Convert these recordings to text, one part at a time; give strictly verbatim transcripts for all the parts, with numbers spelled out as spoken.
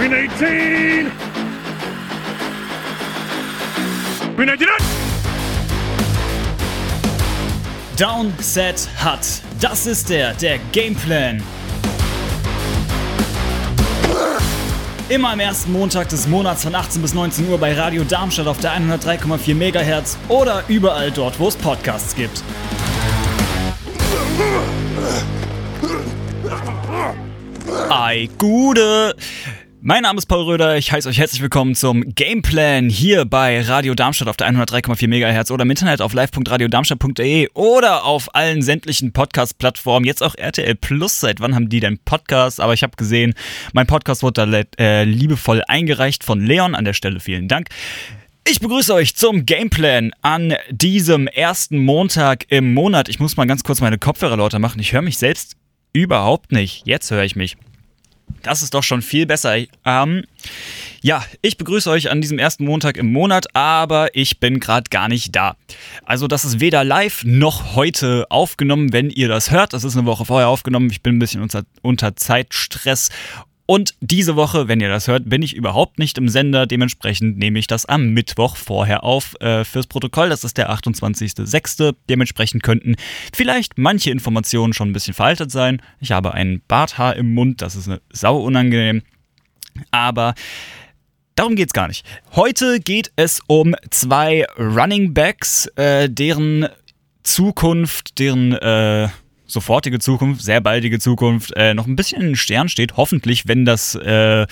Green eighteen! Green eighty-nine! Down, Set, Hut. Das ist der, der Gameplan. Immer am ersten Montag des Monats von achtzehn bis neunzehn Uhr bei Radio Darmstadt auf der hundertdrei Komma vier Megahertz oder überall dort, wo es Podcasts gibt. Ei, Gude! Mein Name ist Paul Röder, ich heiße euch herzlich willkommen zum Gameplan hier bei Radio Darmstadt auf der hundertdrei Komma vier Megahertz oder im Internet auf live Punkt radio Darmstadt Punkt de oder auf allen sämtlichen Podcast-Plattformen, jetzt auch R T L Plus. Seit wann haben die denn Podcasts? Aber ich habe gesehen, mein Podcast wurde da äh, liebevoll eingereicht von Leon, an der Stelle vielen Dank. Ich begrüße euch zum Gameplan an diesem ersten Montag im Monat. Ich muss mal ganz kurz meine Kopfhörer lauter machen, ich höre mich selbst überhaupt nicht, jetzt höre ich mich. Das ist doch schon viel besser. Ähm, ja, ich begrüße euch an diesem ersten Montag im Monat, aber ich bin gerade gar nicht da. Also das ist weder live noch heute aufgenommen, wenn ihr das hört. Das ist eine Woche vorher aufgenommen. Ich bin ein bisschen unter, unter Zeitstress. Und diese Woche, wenn ihr das hört, bin ich überhaupt nicht im Sender. Dementsprechend nehme ich das am Mittwoch vorher auf äh, fürs Protokoll. Das ist der achtundzwanzigster sechster Dementsprechend könnten vielleicht manche Informationen schon ein bisschen veraltet sein. Ich habe ein Barthaar im Mund, das ist eine Sau unangenehm. Aber darum geht's gar nicht. Heute geht es um zwei Running Backs, äh, deren Zukunft, deren... Äh, sofortige Zukunft, sehr baldige Zukunft, äh, noch ein bisschen in den Stern steht. Hoffentlich, wenn das, äh,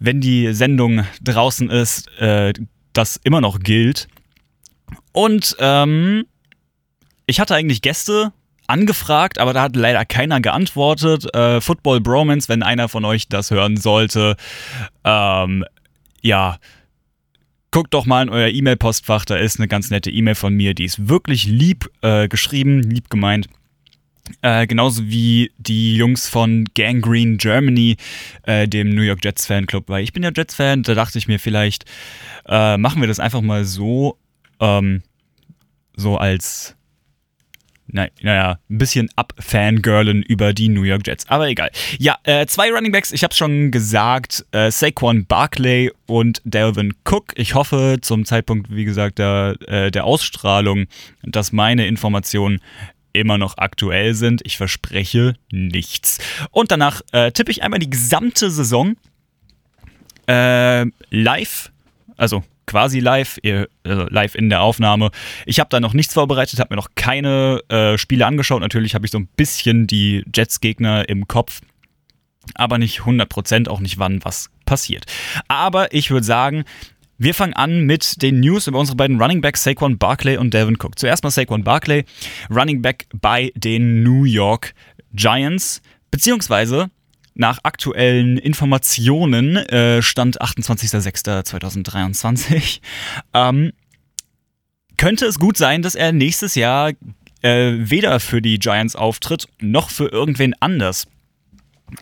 wenn die Sendung draußen ist, äh, das immer noch gilt. Und ähm, ich hatte eigentlich Gäste angefragt, aber da hat leider keiner geantwortet. Äh, Football Bromance, wenn einer von euch das hören sollte, ähm, ja, guckt doch mal in euer E-Mail-Postfach, da ist eine ganz nette E-Mail von mir, die ist wirklich lieb äh, geschrieben, lieb gemeint. Äh, genauso wie die Jungs von Gangrene Germany, äh, dem New York Jets Fanclub, weil ich bin ja Jets-Fan, da dachte ich mir vielleicht, äh, machen wir das einfach mal so, ähm, so als, na, naja, ein bisschen abfangirlen über die New York Jets, aber egal. Ja, äh, zwei Runningbacks, ich hab's schon gesagt, äh, Saquon Barkley und Dalvin Cook. Ich hoffe zum Zeitpunkt, wie gesagt, der, äh, der Ausstrahlung, dass meine Informationen immer noch aktuell sind. Ich verspreche nichts. Und danach äh, tippe ich einmal die gesamte Saison äh, live, also quasi live, ihr, also live in der Aufnahme. Ich habe da noch nichts vorbereitet, habe mir noch keine äh, Spiele angeschaut. Natürlich habe ich so ein bisschen die Jets-Gegner im Kopf, aber nicht hundert Prozent, auch nicht wann was passiert. Aber ich würde sagen, wir fangen an mit den News über unsere beiden Running Backs, Saquon Barkley und Dalvin Cook. Zuerst mal Saquon Barkley, Running Back bei den New York Giants, beziehungsweise nach aktuellen Informationen, äh, Stand achtundzwanzigster sechster zweitausenddreiundzwanzig, ähm, könnte es gut sein, dass er nächstes Jahr äh, weder für die Giants auftritt, noch für irgendwen anders.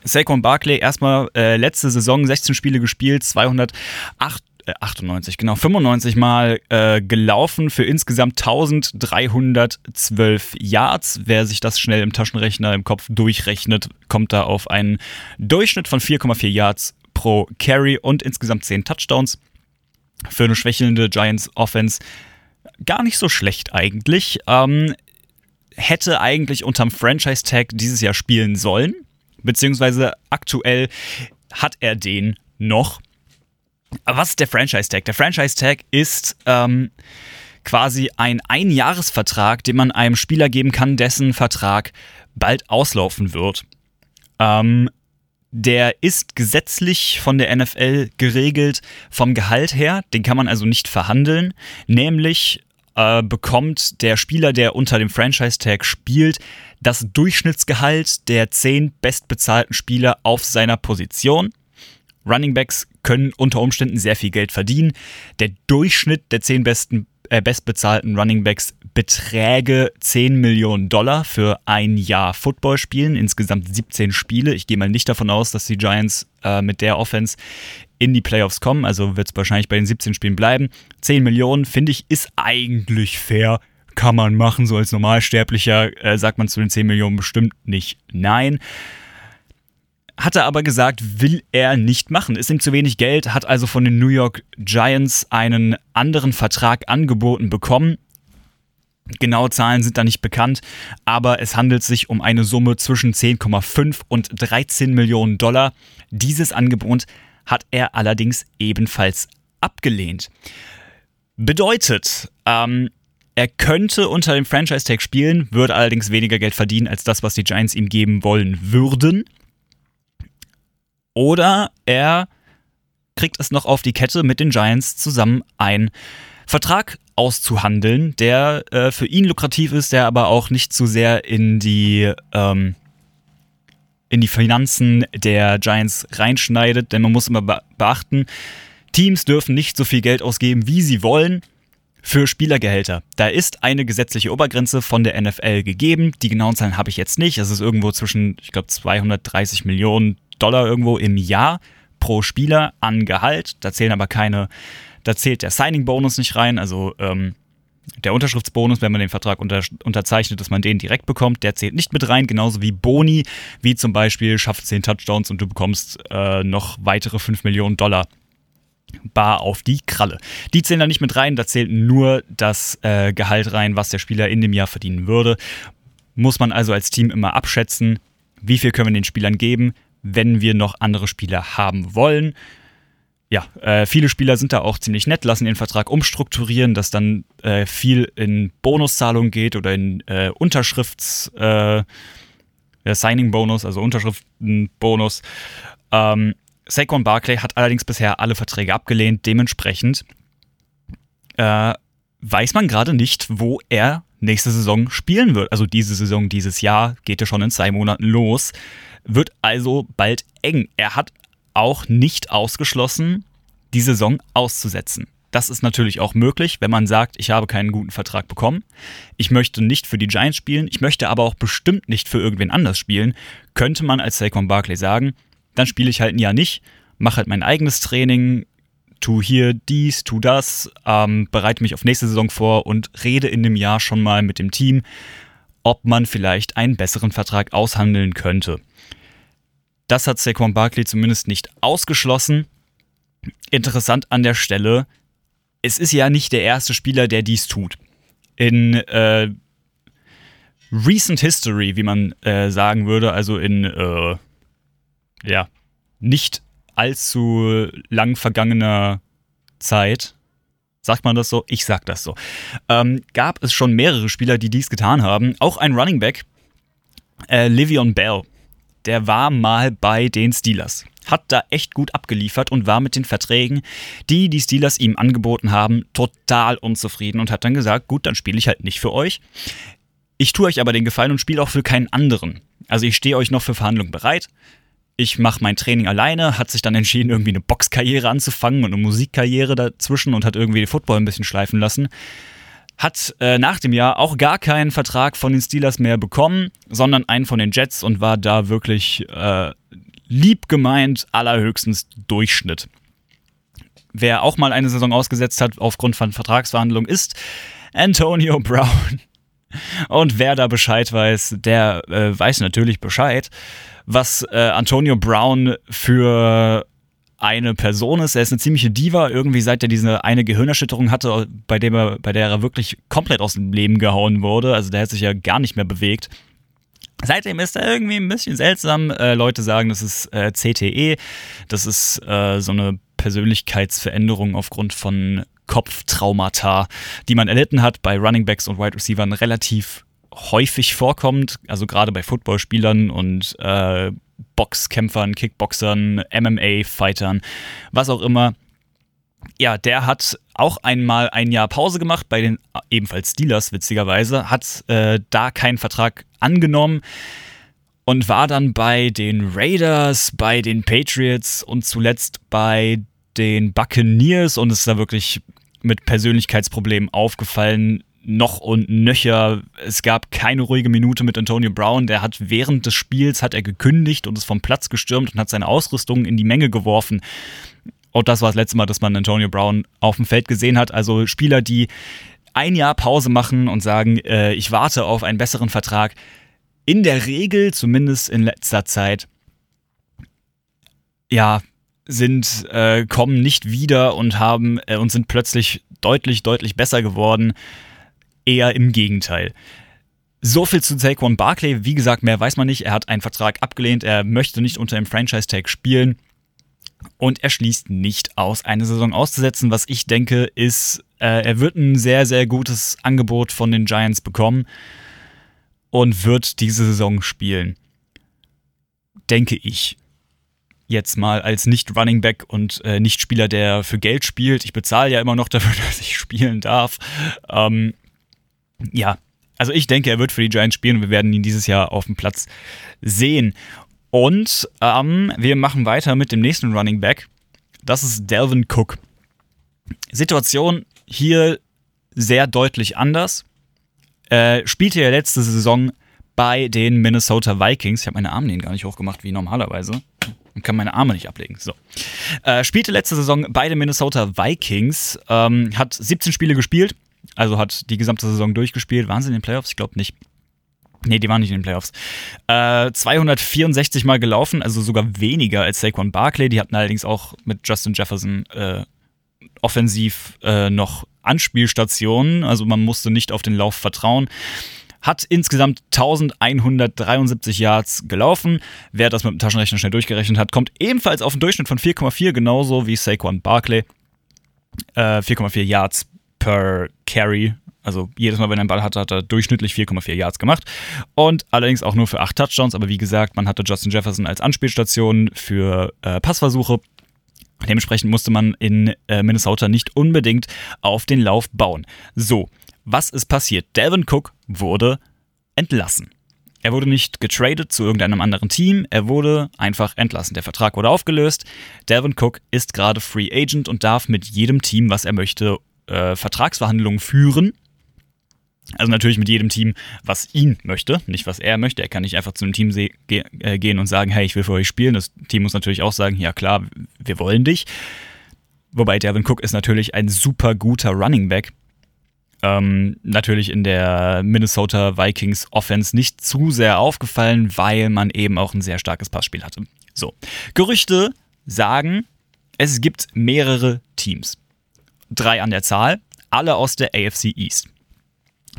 Saquon Barkley erstmal äh, letzte Saison sechzehn Spiele gespielt, zweihundertacht achtundneunzig, genau, fünfundneunzig Mal äh, gelaufen für insgesamt eintausenddreihundertzwölf Yards. Wer sich das schnell im Taschenrechner im Kopf durchrechnet, kommt da auf einen Durchschnitt von vier Komma vier Yards pro Carry und insgesamt zehn Touchdowns. Für eine schwächelnde Giants-Offense gar nicht so schlecht eigentlich. Ähm, hätte eigentlich unterm Franchise-Tag dieses Jahr spielen sollen, beziehungsweise aktuell hat er den noch. Aber was ist der Franchise-Tag? Der Franchise-Tag ist ähm, quasi ein Einjahresvertrag, den man einem Spieler geben kann, dessen Vertrag bald auslaufen wird. Ähm, der ist gesetzlich von der N F L geregelt vom Gehalt her. Den kann man also nicht verhandeln. Nämlich äh, bekommt der Spieler, der unter dem Franchise-Tag spielt, das Durchschnittsgehalt der zehn bestbezahlten Spieler auf seiner Position. Runningbacks können unter Umständen sehr viel Geld verdienen. Der Durchschnitt der zehn besten, äh, bestbezahlten Runningbacks beträge zehn Millionen Dollar für ein Jahr Football spielen, insgesamt siebzehn Spiele. Ich gehe mal nicht davon aus, dass die Giants äh, mit der Offense in die Playoffs kommen, also wird es wahrscheinlich bei den siebzehn Spielen bleiben. zehn Millionen, finde ich, ist eigentlich fair. Kann man machen, so als Normalsterblicher äh, sagt man zu den zehn Millionen bestimmt nicht nein. hat er aber gesagt, will er nicht machen. Ist ihm zu wenig Geld, hat also von den New York Giants einen anderen Vertrag angeboten bekommen. Genaue Zahlen sind da nicht bekannt, aber es handelt sich um eine Summe zwischen zehn Komma fünf und dreizehn Millionen Dollar. Dieses Angebot hat er allerdings ebenfalls abgelehnt. Bedeutet, ähm, er könnte unter dem Franchise-Tag spielen, würde allerdings weniger Geld verdienen als das, was die Giants ihm geben wollen würden. Oder er kriegt es noch auf die Kette, mit den Giants zusammen einen Vertrag auszuhandeln, der äh, für ihn lukrativ ist, der aber auch nicht zu sehr in die, ähm, in die Finanzen der Giants reinschneidet. Denn man muss immer be- beachten, Teams dürfen nicht so viel Geld ausgeben, wie sie wollen, für Spielergehälter. Da ist eine gesetzliche Obergrenze von der N F L gegeben. Die genauen Zahlen habe ich jetzt nicht. Es ist irgendwo zwischen, ich glaube, zweihundertdreißig Millionen Dollar irgendwo im Jahr pro Spieler an Gehalt. Da zählen aber keine... Da zählt der Signing-Bonus nicht rein, also ähm, der Unterschriftsbonus, wenn man den Vertrag unter, unterzeichnet, dass man den direkt bekommt, der zählt nicht mit rein, genauso wie Boni, wie zum Beispiel schafft zehn Touchdowns und du bekommst äh, noch weitere fünf Millionen Dollar bar auf die Kralle. Die zählen da nicht mit rein, da zählt nur das äh, Gehalt rein, was der Spieler in dem Jahr verdienen würde. Muss man also als Team immer abschätzen, wie viel können wir den Spielern geben, wenn wir noch andere Spieler haben wollen. Ja, äh, viele Spieler sind da auch ziemlich nett, lassen den Vertrag umstrukturieren, dass dann äh, viel in Bonuszahlungen geht oder in äh, Unterschrifts-, äh, Signing-Bonus, also Unterschriften-Bonus. Ähm, Saquon Barkley hat allerdings bisher alle Verträge abgelehnt, dementsprechend äh, weiß man gerade nicht, wo er nächste Saison spielen wird. Also diese Saison, dieses Jahr, geht ja schon in zwei Monaten los, wird also bald eng. Er hat auch nicht ausgeschlossen, die Saison auszusetzen. Das ist natürlich auch möglich, wenn man sagt, ich habe keinen guten Vertrag bekommen, ich möchte nicht für die Giants spielen, ich möchte aber auch bestimmt nicht für irgendwen anders spielen, könnte man als Saquon Barkley sagen, dann spiele ich halt ein Jahr nicht, mache halt mein eigenes Training, tu hier dies, tu das, ähm, bereite mich auf nächste Saison vor und rede in dem Jahr schon mal mit dem Team, ob man vielleicht einen besseren Vertrag aushandeln könnte. Das hat Saquon Barkley zumindest nicht ausgeschlossen. Interessant an der Stelle, es ist ja nicht der erste Spieler, der dies tut. In äh, recent history, wie man äh, sagen würde, also in äh, ja, nicht allzu lang vergangener Zeit, sagt man das so? Ich sag das so. Ähm, gab es schon mehrere Spieler, die dies getan haben. Auch ein Running Back, äh, Le'veon Bell. Der war mal bei den Steelers, hat da echt gut abgeliefert und war mit den Verträgen, die die Steelers ihm angeboten haben, total unzufrieden und hat dann gesagt, gut, dann spiele ich halt nicht für euch. Ich tue euch aber den Gefallen und spiele auch für keinen anderen. Also ich stehe euch noch für Verhandlungen bereit. Ich mache mein Training alleine, hat sich dann entschieden, irgendwie eine Boxkarriere anzufangen und eine Musikkarriere dazwischen und hat irgendwie den Football ein bisschen schleifen lassen. Hat äh, nach dem Jahr auch gar keinen Vertrag von den Steelers mehr bekommen, sondern einen von den Jets und war da wirklich äh, lieb gemeint, allerhöchstens Durchschnitt. Wer auch mal eine Saison ausgesetzt hat aufgrund von Vertragsverhandlungen ist Antonio Brown. Und wer da Bescheid weiß, der äh, weiß natürlich Bescheid, was äh, Antonio Brown für eine Person ist. Er ist eine ziemliche Diva, irgendwie seit er diese eine Gehirnerschütterung hatte, bei dem er, bei der er wirklich komplett aus dem Leben gehauen wurde. Also der hat sich ja gar nicht mehr bewegt. Seitdem ist er irgendwie ein bisschen seltsam. Äh, Leute sagen, das ist äh, C T E. Das ist äh, so eine Persönlichkeitsveränderung aufgrund von Kopftraumata, die man erlitten hat, bei Runningbacks und Wide Receivern relativ häufig vorkommt. Also gerade bei Footballspielern und äh, Boxkämpfern, Kickboxern, M M A-Fightern, was auch immer. Ja, der hat auch einmal ein Jahr Pause gemacht, bei den ebenfalls Steelers, witzigerweise, hat äh, da keinen Vertrag angenommen und war dann bei den Raiders, bei den Patriots und zuletzt bei den Buccaneers und ist da wirklich mit Persönlichkeitsproblemen aufgefallen. Noch und nöcher. Es gab keine ruhige Minute mit Antonio Brown. Der hat während des Spiels hat er gekündigt und ist vom Platz gestürmt und hat seine Ausrüstung in die Menge geworfen. Und das war das letzte Mal, dass man Antonio Brown auf dem Feld gesehen hat. Also Spieler, die ein Jahr Pause machen und sagen, äh, ich warte auf einen besseren Vertrag. In der Regel, zumindest in letzter Zeit, ja, sind, äh, kommen nicht wieder und haben äh, und sind plötzlich deutlich, deutlich besser geworden. Eher im Gegenteil. So viel zu Saquon Barkley. Wie gesagt, mehr weiß man nicht. Er hat einen Vertrag abgelehnt. Er möchte nicht unter dem Franchise-Tag spielen. Und er schließt nicht aus, eine Saison auszusetzen. Was ich denke, ist, äh, er wird ein sehr, sehr gutes Angebot von den Giants bekommen und wird diese Saison spielen. Denke ich. Jetzt mal als Nicht-Running-Back und äh, Nicht-Spieler, der für Geld spielt. Ich bezahle ja immer noch dafür, dass ich spielen darf. Ähm, ja, also ich denke, er wird für die Giants spielen und wir werden ihn dieses Jahr auf dem Platz sehen. Und ähm, wir machen weiter mit dem nächsten Running-Back. Das ist Dalvin Cook. Situation hier sehr deutlich anders. Äh, spielte ja letzte Saison bei den Minnesota Vikings. Ich habe meine Armlehnen gar nicht hochgemacht wie normalerweise. Und kann meine Arme nicht ablegen. So. Äh, spielte letzte Saison bei den Minnesota Vikings, ähm, hat siebzehn Spiele gespielt, also hat die gesamte Saison durchgespielt. Waren sie in den Playoffs? Ich glaube nicht. Nee, die waren nicht in den Playoffs. Äh, zweihundertvierundsechzig Mal gelaufen, also sogar weniger als Saquon Barkley. Die hatten allerdings auch mit Justin Jefferson äh, offensiv äh, noch Anspielstationen, also man musste nicht auf den Lauf vertrauen. Hat insgesamt eintausendeinhundertdreiundsiebzig Yards gelaufen. Wer das mit dem Taschenrechner schnell durchgerechnet hat, kommt ebenfalls auf einen Durchschnitt von vier Komma vier, genauso wie Saquon Barkley. Äh, vier Komma vier Yards per Carry. Also jedes Mal, wenn er einen Ball hatte, hat er durchschnittlich vier Komma vier Yards gemacht. Und allerdings auch nur für acht Touchdowns. Aber wie gesagt, man hatte Justin Jefferson als Anspielstation für äh, Passversuche. Dementsprechend musste man in äh, Minnesota nicht unbedingt auf den Lauf bauen. So. Was ist passiert? Dalvin Cook wurde entlassen. Er wurde nicht getradet zu irgendeinem anderen Team, er wurde einfach entlassen. Der Vertrag wurde aufgelöst. Dalvin Cook ist gerade Free Agent und darf mit jedem Team, was er möchte, äh, Vertragsverhandlungen führen. Also natürlich mit jedem Team, was ihn möchte, nicht was er möchte. Er kann nicht einfach zu einem Team se- ge- äh, gehen und sagen, hey, ich will für euch spielen. Das Team muss natürlich auch sagen, ja klar, wir wollen dich. Wobei Dalvin Cook ist natürlich ein super guter Running Back. Ähm, natürlich in der Minnesota Vikings Offense nicht zu sehr aufgefallen, weil man eben auch ein sehr starkes Passspiel hatte. So, Gerüchte sagen, es gibt mehrere Teams. Drei an der Zahl, alle aus der A F C East.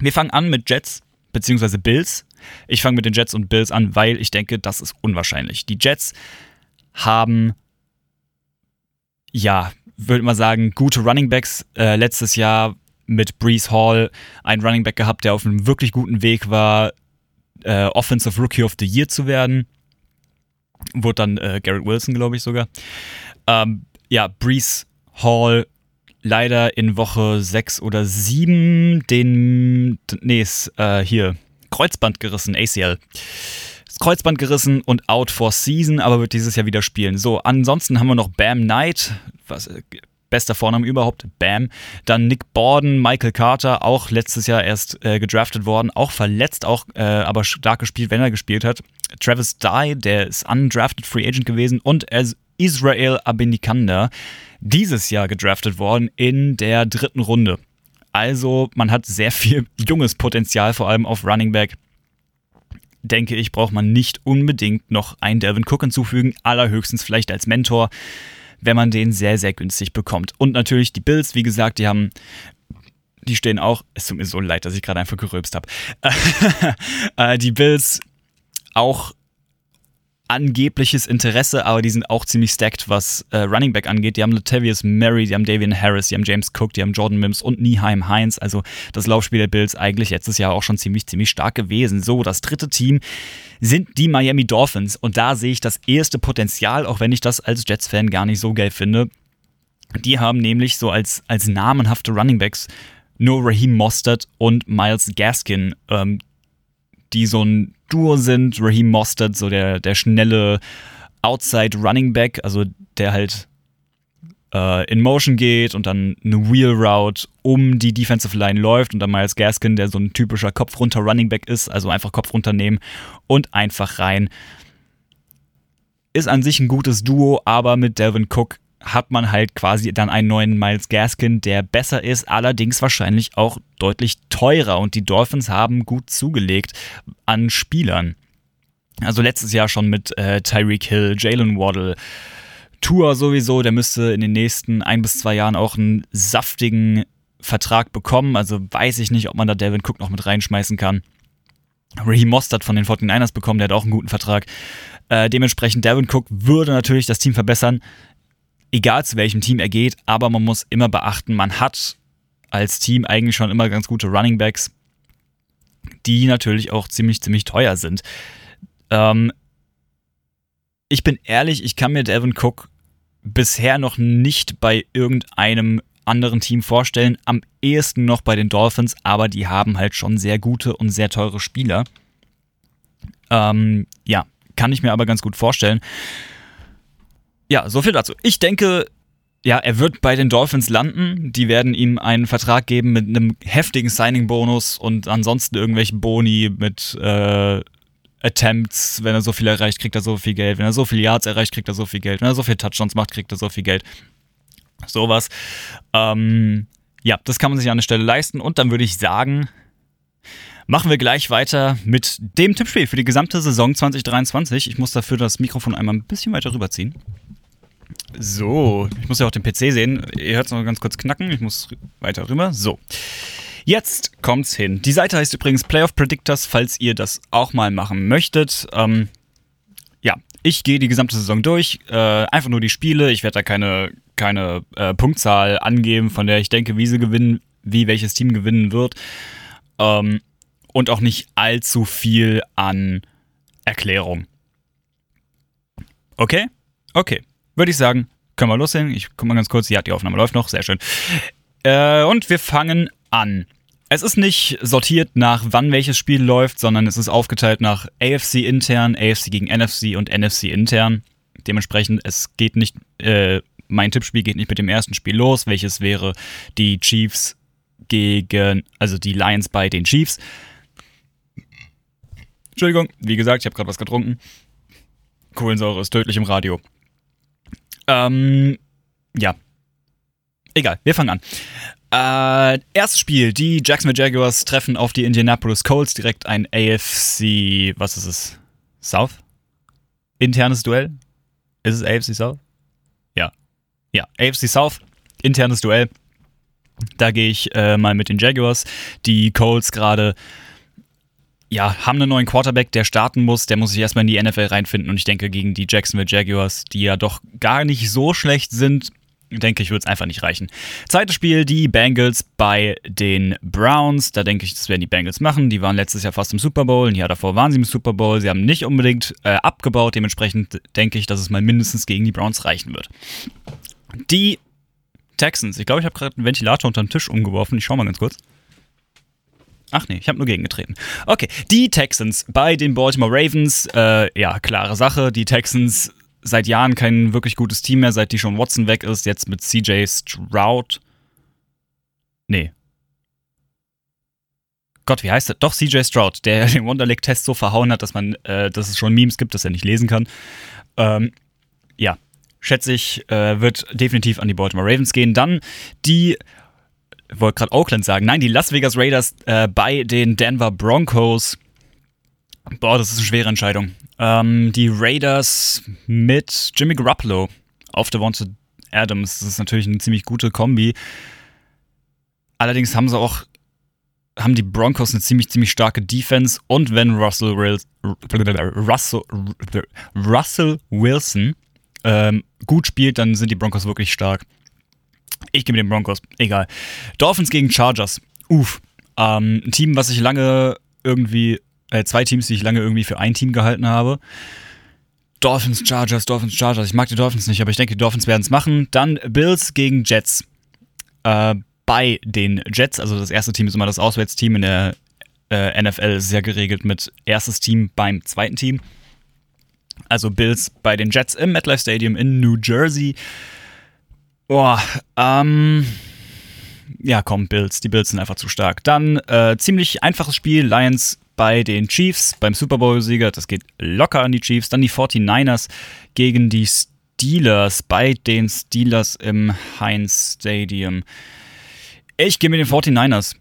Wir fangen an mit Jets bzw. Bills. Ich fange mit den Jets und Bills an, weil ich denke, das ist unwahrscheinlich. Die Jets haben, ja, würde man sagen, gute Runningbacks. Äh, letztes Jahr mit Breece Hall einen Running Back gehabt, der auf einem wirklich guten Weg war, äh, Offensive Rookie of the Year zu werden. Wurde dann äh, Garrett Wilson, glaube ich sogar. Ähm, ja, Breece Hall leider in Woche sechs oder sieben den, nee, ist, äh, hier, Kreuzband gerissen, A C L. Das Kreuzband gerissen und out for season, aber wird dieses Jahr wieder spielen. So, ansonsten haben wir noch Bam Knight, was, äh, bester Vorname überhaupt, Bam. Dann Nick Borden, Michael Carter, auch letztes Jahr erst äh, gedraftet worden, auch verletzt, auch äh, aber stark gespielt, wenn er gespielt hat. Travis Dye, der ist undrafted Free Agent gewesen, und Israel Abinikanda, dieses Jahr gedraftet worden in der dritten Runde. Also man hat sehr viel junges Potenzial, vor allem auf Running Back. Denke ich, braucht man nicht unbedingt noch einen Dalvin Cook hinzufügen, allerhöchstens vielleicht als Mentor, wenn man den sehr, sehr günstig bekommt. Und natürlich die Bills, wie gesagt, die haben, die stehen auch, es tut mir so leid, dass ich gerade einfach gerülpst habe, die Bills auch angebliches Interesse, aber die sind auch ziemlich stacked, was äh, Running Back angeht. Die haben Latavius Murray, die haben Davian Harris, die haben James Cook, die haben Jordan Mims und Nyheim Hines. Also das Laufspiel der Bills eigentlich letztes Jahr auch schon ziemlich, ziemlich stark gewesen. So, das dritte Team sind die Miami Dolphins. Und da sehe ich das erste Potenzial, auch wenn ich das als Jets-Fan gar nicht so geil finde. Die haben nämlich so als, als namenhafte Running Backs nur Raheem Mostert und Miles Gaskin, ähm, die so ein Duo sind. Raheem Mostert, so der, der schnelle Outside-Running-Back, also der halt äh, in Motion geht und dann eine Wheel-Route um die Defensive-Line läuft, und dann Miles Gaskin, der so ein typischer Kopf-runter-Running-Back ist, also einfach Kopf runternehmen und einfach rein. Ist an sich ein gutes Duo, aber mit Dalvin Cook hat man halt quasi dann einen neuen Miles Gaskin, der besser ist, allerdings wahrscheinlich auch deutlich teurer. Und die Dolphins haben gut zugelegt an Spielern. Also letztes Jahr schon mit äh, Tyreek Hill, Jalen Waddell, Tua sowieso, der müsste in den nächsten ein bis zwei Jahren auch einen saftigen Vertrag bekommen. Also weiß ich nicht, ob man da Dalvin Cook noch mit reinschmeißen kann. Raheem Mostert von den forty-niners bekommen, der hat auch einen guten Vertrag. Äh, dementsprechend, Dalvin Cook würde natürlich das Team verbessern, egal zu welchem Team er geht. Aber man muss immer beachten, man hat als Team eigentlich schon immer ganz gute Runningbacks, die natürlich auch ziemlich, ziemlich teuer sind. Ähm, ich bin ehrlich, ich kann mir Dalvin Cook bisher noch nicht bei irgendeinem anderen Team vorstellen, am ehesten noch bei den Dolphins, aber die haben halt schon sehr gute und sehr teure Spieler. Ähm, ja, kann ich mir aber ganz gut vorstellen. Ja, so viel dazu. Ich denke, ja, er wird bei den Dolphins landen. Die werden ihm einen Vertrag geben mit einem heftigen Signing-Bonus und ansonsten irgendwelche Boni mit äh, Attempts. Wenn er so viel erreicht, kriegt er so viel Geld. Wenn er so viele Yards erreicht, kriegt er so viel Geld. Wenn er so viele Touchdowns macht, kriegt er so viel Geld. Sowas. Ähm, ja, das kann man sich an der Stelle leisten. Und dann würde ich sagen, machen wir gleich weiter mit dem Tippspiel für die gesamte Saison zwanzig dreiundzwanzig. Ich muss dafür das Mikrofon einmal ein bisschen weiter rüberziehen. So, ich muss ja auch den P C sehen. Ihr hört es noch ganz kurz knacken. Ich muss weiter rüber. So, jetzt kommt's hin. Die Seite heißt übrigens Playoff Predictors, falls ihr das auch mal machen möchtet. Ähm, ja, ich gehe die gesamte Saison durch. Äh, einfach nur die Spiele. Ich werde da keine... keine äh, Punktzahl angeben, von der ich denke, wie sie gewinnen, wie welches Team gewinnen wird. Ähm, und auch nicht allzu viel an Erklärung. Okay? Okay. Würde ich sagen, können wir loslegen. Ich gucke mal ganz kurz. Ja, die Aufnahme läuft noch. Sehr schön. Äh, und wir fangen an. Es ist nicht sortiert nach wann welches Spiel läuft, sondern es ist aufgeteilt nach A F C intern, A F C gegen N F C und N F C intern. Dementsprechend, es geht nicht... Äh, Mein Tippspiel geht nicht mit dem ersten Spiel los, welches wäre die Chiefs gegen, also die Lions bei den Chiefs. Entschuldigung, wie gesagt, ich habe gerade was getrunken. Kohlensäure ist tödlich im Radio. Ähm, ja. Egal, wir fangen an. Äh, erstes Spiel, die Jacksonville Jaguars treffen auf die Indianapolis Colts, direkt ein A F C, was ist es? South? Internes Duell? Ist es A F C South? Ja, A F C South, internes Duell. Da gehe ich äh, mal mit den Jaguars. Die Colts gerade, ja, haben einen neuen Quarterback, der starten muss. Der muss sich erstmal in die N F L reinfinden. Und ich denke, gegen die Jacksonville Jaguars, die ja doch gar nicht so schlecht sind, denke ich, wird es einfach nicht reichen. Zweites Spiel, die Bengals bei den Browns. Da denke ich, das werden die Bengals machen. Die waren letztes Jahr fast im Super Bowl. Ein Jahr davor waren sie im Super Bowl. Sie haben nicht unbedingt äh, abgebaut. Dementsprechend denke ich, dass es mal mindestens gegen die Browns reichen wird. Die Texans. Ich glaube, ich habe gerade einen Ventilator unterm Tisch umgeworfen. Ich schaue mal ganz kurz. Ach nee, ich habe nur gegengetreten. Okay, die Texans bei den Baltimore Ravens. Äh, ja, klare Sache. Die Texans seit Jahren kein wirklich gutes Team mehr, seit die schon Watson weg ist. Jetzt mit C J Stroud. Nee. Gott, wie heißt das? Doch, C J Stroud, der den Wonderlic-Test so verhauen hat, dass man, äh, dass es schon Memes gibt, dass er nicht lesen kann. Ähm, ja. Schätze ich, äh, wird definitiv an die Baltimore Ravens gehen. Dann die, wollte gerade Oakland sagen, nein, die Las Vegas Raiders äh, bei den Denver Broncos. Boah, das ist eine schwere Entscheidung. Ähm, die Raiders mit Jimmy Garoppolo auf Davante Adams. Das ist natürlich eine ziemlich gute Kombi. Allerdings haben sie auch, haben die Broncos eine ziemlich, ziemlich starke Defense. Und wenn Russell, Russell, Russell Wilson Ähm, gut spielt, dann sind die Broncos wirklich stark. Ich gehe mit den Broncos, egal. Dolphins gegen Chargers, uff. Ähm, ein Team, was ich lange irgendwie, äh, zwei Teams, die ich lange irgendwie für ein Team gehalten habe. Dolphins, Chargers, Dolphins, Chargers. Ich mag die Dolphins nicht, aber ich denke, die Dolphins werden es machen. Dann Bills gegen Jets. Äh, bei den Jets, also das erste Team ist immer das Auswärtsteam. In der äh, N F L ist es ja geregelt mit erstes Team beim zweiten Team. Also Bills bei den Jets im MetLife Stadium in New Jersey. Boah, ähm, ja komm, Bills, die Bills sind einfach zu stark. Dann äh, ziemlich einfaches Spiel, Lions bei den Chiefs, beim Super Bowl-Sieger, das geht locker an die Chiefs. Dann die forty-niners gegen die Steelers, bei den Steelers im Heinz Stadium. Ich gehe mit den forty-niners.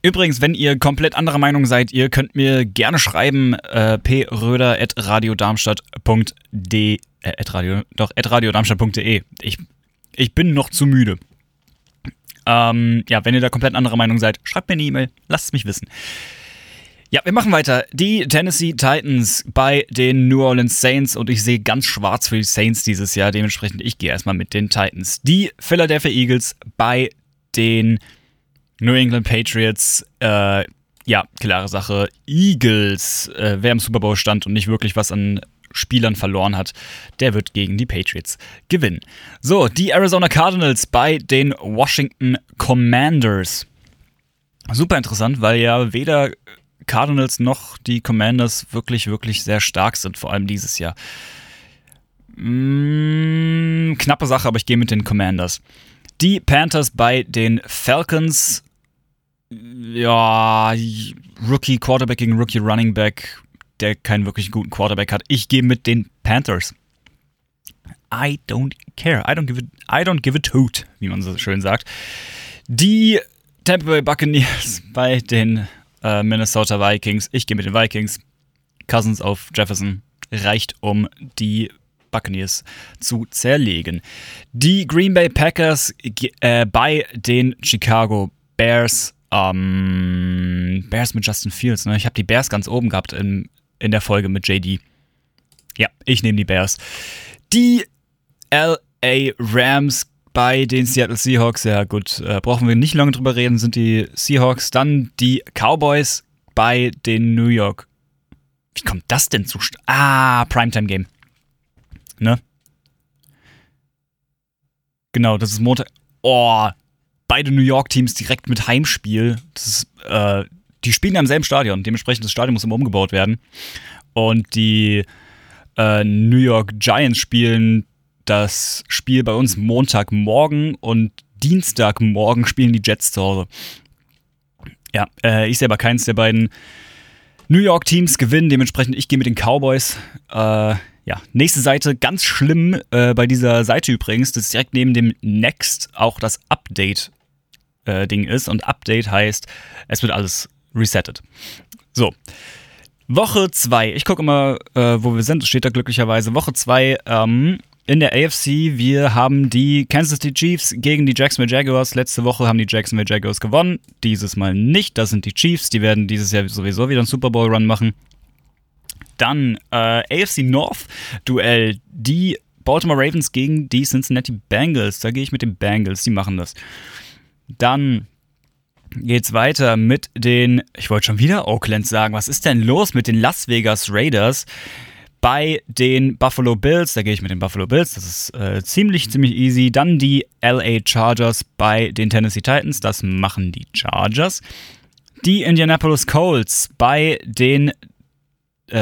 Übrigens, wenn ihr komplett anderer Meinung seid, ihr könnt mir gerne schreiben, äh, p röder at radiodarmstadt punkt de, äh, at radio, doch, at radiodarmstadt punkt de. Ich, ich bin noch zu müde. Ähm, ja, wenn ihr da komplett anderer Meinung seid, schreibt mir eine E-Mail, lasst es mich wissen. Ja, wir machen weiter. Die Tennessee Titans bei den New Orleans Saints und ich sehe ganz schwarz für die Saints dieses Jahr. Dementsprechend, ich gehe erstmal mit den Titans. Die Philadelphia Eagles bei den New England Patriots. Äh, ja, klare Sache. Eagles, äh, wer im Super Bowl stand und nicht wirklich was an Spielern verloren hat, der wird gegen die Patriots gewinnen. So, die Arizona Cardinals bei den Washington Commanders. Super interessant, weil ja weder Cardinals noch die Commanders wirklich, wirklich sehr stark sind, vor allem dieses Jahr. Mm, knappe Sache, aber ich gehe mit den Commanders. Die Panthers bei den Falcons. Ja, Rookie Quarterback gegen Rookie Running Back, der keinen wirklich guten Quarterback hat. Ich gehe mit den Panthers. I don't care. I don't give it, I don't give it hoot, wie man so schön sagt. Die Tampa Bay Buccaneers bei den Minnesota Vikings. Ich gehe mit den Vikings. Cousins auf Jefferson reicht, um die Buccaneers zu zerlegen. Die Green Bay Packers äh, bei den Chicago Bears. Ähm, Bears mit Justin Fields. Ne? Ich habe die Bears ganz oben gehabt in, in der Folge mit J D. Ja, ich nehme die Bears. Die L A Rams bei den Seattle Seahawks, ja gut, äh, brauchen wir nicht lange drüber reden, sind die Seahawks. Dann die Cowboys bei den New York. Wie kommt das denn zu? St- ah, Primetime-Game. Ne? Genau, das ist Montag. Oh, beide New York-Teams direkt mit Heimspiel. Das ist, äh, die spielen ja im selben Stadion. Dementsprechend, das Stadion muss immer umgebaut werden. Und die äh, New York Giants spielen das Spiel bei uns Montagmorgen und Dienstagmorgen spielen die Jets zu Hause. Ja, äh, ich sehe aber keins der beiden New York-Teams gewinnen. Dementsprechend, ich gehe mit den Cowboys. Äh, ja, nächste Seite, ganz schlimm äh, bei dieser Seite übrigens, dass direkt neben dem Next auch das Update-Ding äh, ist. Und Update heißt, es wird alles resettet. So. Woche zwei. Ich gucke immer, äh, wo wir sind. Es steht da glücklicherweise. Woche zwei, ähm, in der A F C, wir haben die Kansas City Chiefs gegen die Jacksonville Jaguars. Letzte Woche haben die Jacksonville Jaguars gewonnen. Dieses Mal nicht. Das sind die Chiefs. Die werden dieses Jahr sowieso wieder einen Super Bowl Run machen. Dann äh, A F C North Duell. Die Baltimore Ravens gegen die Cincinnati Bengals. Da gehe ich mit den Bengals. Die machen das. Dann geht's weiter mit den, ich wollte schon wieder Oakland sagen. Was ist denn los mit den Las Vegas Raiders? Bei den Buffalo Bills, da gehe ich mit den Buffalo Bills, das ist äh, ziemlich, ziemlich easy. Dann die L A Chargers bei den Tennessee Titans, das machen die Chargers. Die Indianapolis Colts bei den äh,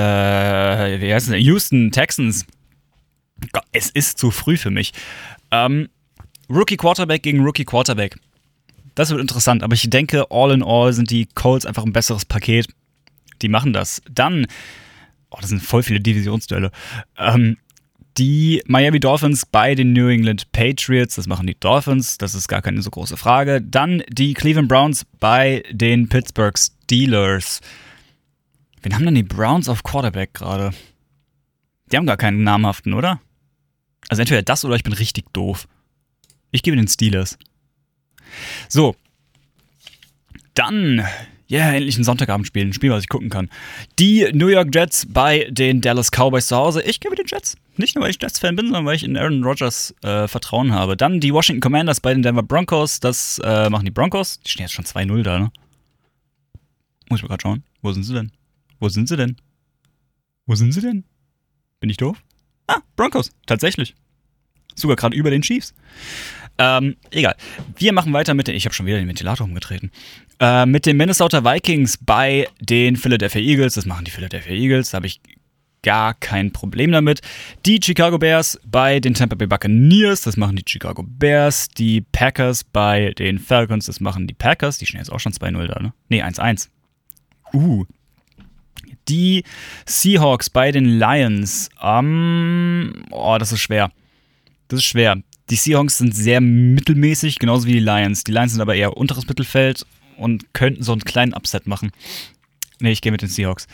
wie heißt das? Houston Texans. Gott, es ist zu früh für mich. Ähm, Rookie Quarterback gegen Rookie Quarterback. Das wird interessant, aber ich denke, all in all sind die Colts einfach ein besseres Paket. Die machen das. Dann Oh, das sind voll viele Divisionsduelle. Ähm, die Miami Dolphins bei den New England Patriots. Das machen die Dolphins. Das ist gar keine so große Frage. Dann die Cleveland Browns bei den Pittsburgh Steelers. Wen haben denn die Browns auf Quarterback gerade? Die haben gar keinen namhaften, oder? Also entweder das oder ich bin richtig doof. Ich gebe den Steelers. So. Dann... Ja, yeah, endlich ein Sonntagabendspiel, ein Spiel, was ich gucken kann. Die New York Jets bei den Dallas Cowboys zu Hause. Ich gehe mit den Jets. Nicht nur, weil ich Jets-Fan bin, sondern weil ich in Aaron Rodgers äh, Vertrauen habe. Dann die Washington Commanders bei den Denver Broncos. Das äh, machen die Broncos. Die stehen jetzt schon zwei null da, ne? Muss ich mal gerade schauen. Wo sind sie denn? Wo sind sie denn? Wo sind sie denn? Bin ich doof? Ah, Broncos. Tatsächlich. Sogar gerade über den Chiefs. Ähm, egal. Wir machen weiter mit den... Ich habe schon wieder den Ventilator umgetreten. Äh, mit den Minnesota Vikings bei den Philadelphia Eagles. Das machen die Philadelphia Eagles. Da habe ich gar kein Problem damit. Die Chicago Bears bei den Tampa Bay Buccaneers. Das machen die Chicago Bears. Die Packers bei den Falcons. Das machen die Packers. Die stehen jetzt auch schon zwei null da, ne? Ne, eins eins. Uh. Die Seahawks bei den Lions. Ähm... Oh, das ist schwer. Das ist schwer. Die Seahawks sind sehr mittelmäßig, genauso wie die Lions. Die Lions sind aber eher unteres Mittelfeld und könnten so einen kleinen Upset machen. Nee, ich gehe mit den Seahawks.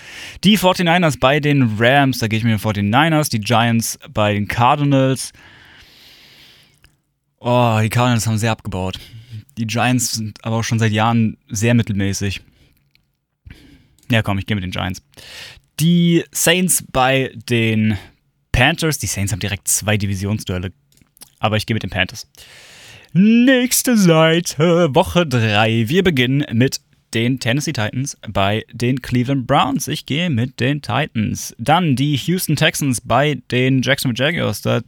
Die forty-niners bei den Rams, da gehe ich mit den forty-niners. Die Giants bei den Cardinals. Oh, die Cardinals haben sehr abgebaut. Die Giants sind aber auch schon seit Jahren sehr mittelmäßig. Ja, komm, ich gehe mit den Giants. Die Saints bei den Panthers. Die Saints haben direkt zwei Divisionsduelle. Aber ich gehe mit den Panthers. Nächste Seite, Woche drei. Wir beginnen mit den Tennessee Titans bei den Cleveland Browns. Ich gehe mit den Titans. Dann die Houston Texans bei den Jacksonville Jaguars. Da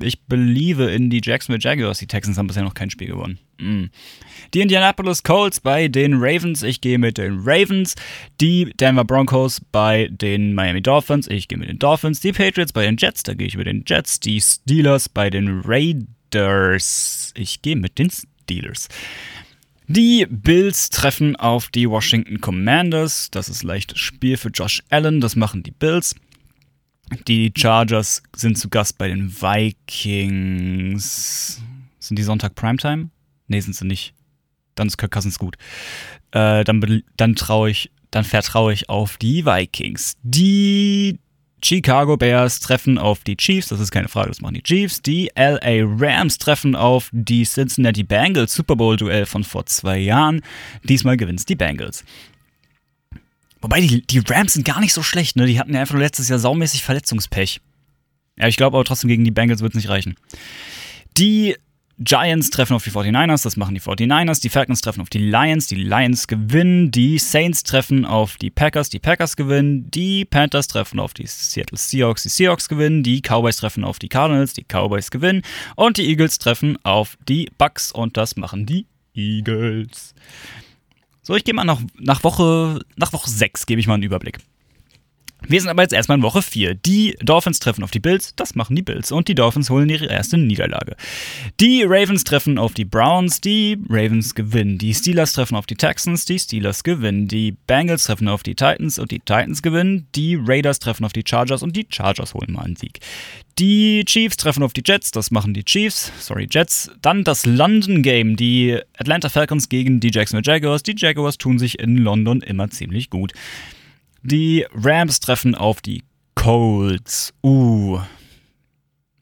ich believe in die Jacksonville Jaguars. Die Texans haben bisher noch kein Spiel gewonnen. Mm. Die Indianapolis Colts bei den Ravens. Ich gehe mit den Ravens. Die Denver Broncos bei den Miami Dolphins. Ich gehe mit den Dolphins. Die Patriots bei den Jets. Da gehe ich mit den Jets. Die Steelers bei den Raiders. Ich gehe mit den Steelers. Die Bills treffen auf die Washington Commanders. Das ist leichtes Spiel für Josh Allen. Das machen die Bills. Die Chargers sind zu Gast bei den Vikings. Sind die Sonntag Primetime? Nee, sind sie nicht. Dann ist Kirk Cousins gut. Äh, dann dann traue ich, dann vertraue ich auf die Vikings. Die Chicago Bears treffen auf die Chiefs, das ist keine Frage, das machen die Chiefs. Die L A Rams treffen auf die Cincinnati Bengals, Super Bowl-Duell von vor zwei Jahren. Diesmal gewinnt es die Bengals. Wobei, die, die Rams sind gar nicht so schlecht, ne? Die hatten ja einfach letztes Jahr saumäßig Verletzungspech. Ja, ich glaube aber trotzdem, gegen die Bengals wird es nicht reichen. Die Giants treffen auf die forty-niners, das machen die forty-niners. Die Falcons treffen auf die Lions, die Lions gewinnen. Die Saints treffen auf die Packers, die Packers gewinnen. Die Panthers treffen auf die Seattle Seahawks, die Seahawks gewinnen. Die Cowboys treffen auf die Cardinals, die Cowboys gewinnen. Und die Eagles treffen auf die Bucks und das machen die Eagles. So, ich gehe mal nach, nach Woche nach Woche sechs, gebe ich mal einen Überblick. Wir sind aber jetzt erstmal in Woche vier. Die Dolphins treffen auf die Bills, das machen die Bills. Und die Dolphins holen ihre erste Niederlage. Die Ravens treffen auf die Browns, die Ravens gewinnen. Die Steelers treffen auf die Texans, die Steelers gewinnen. Die Bengals treffen auf die Titans und die Titans gewinnen. Die Raiders treffen auf die Chargers und die Chargers holen mal einen Sieg. Die Chiefs treffen auf die Jets, das machen die Chiefs, sorry Jets. Dann das London Game, die Atlanta Falcons gegen die Jacksonville Jaguars. Die Jaguars tun sich in London immer ziemlich gut. Die Rams treffen auf die Colts. Uh.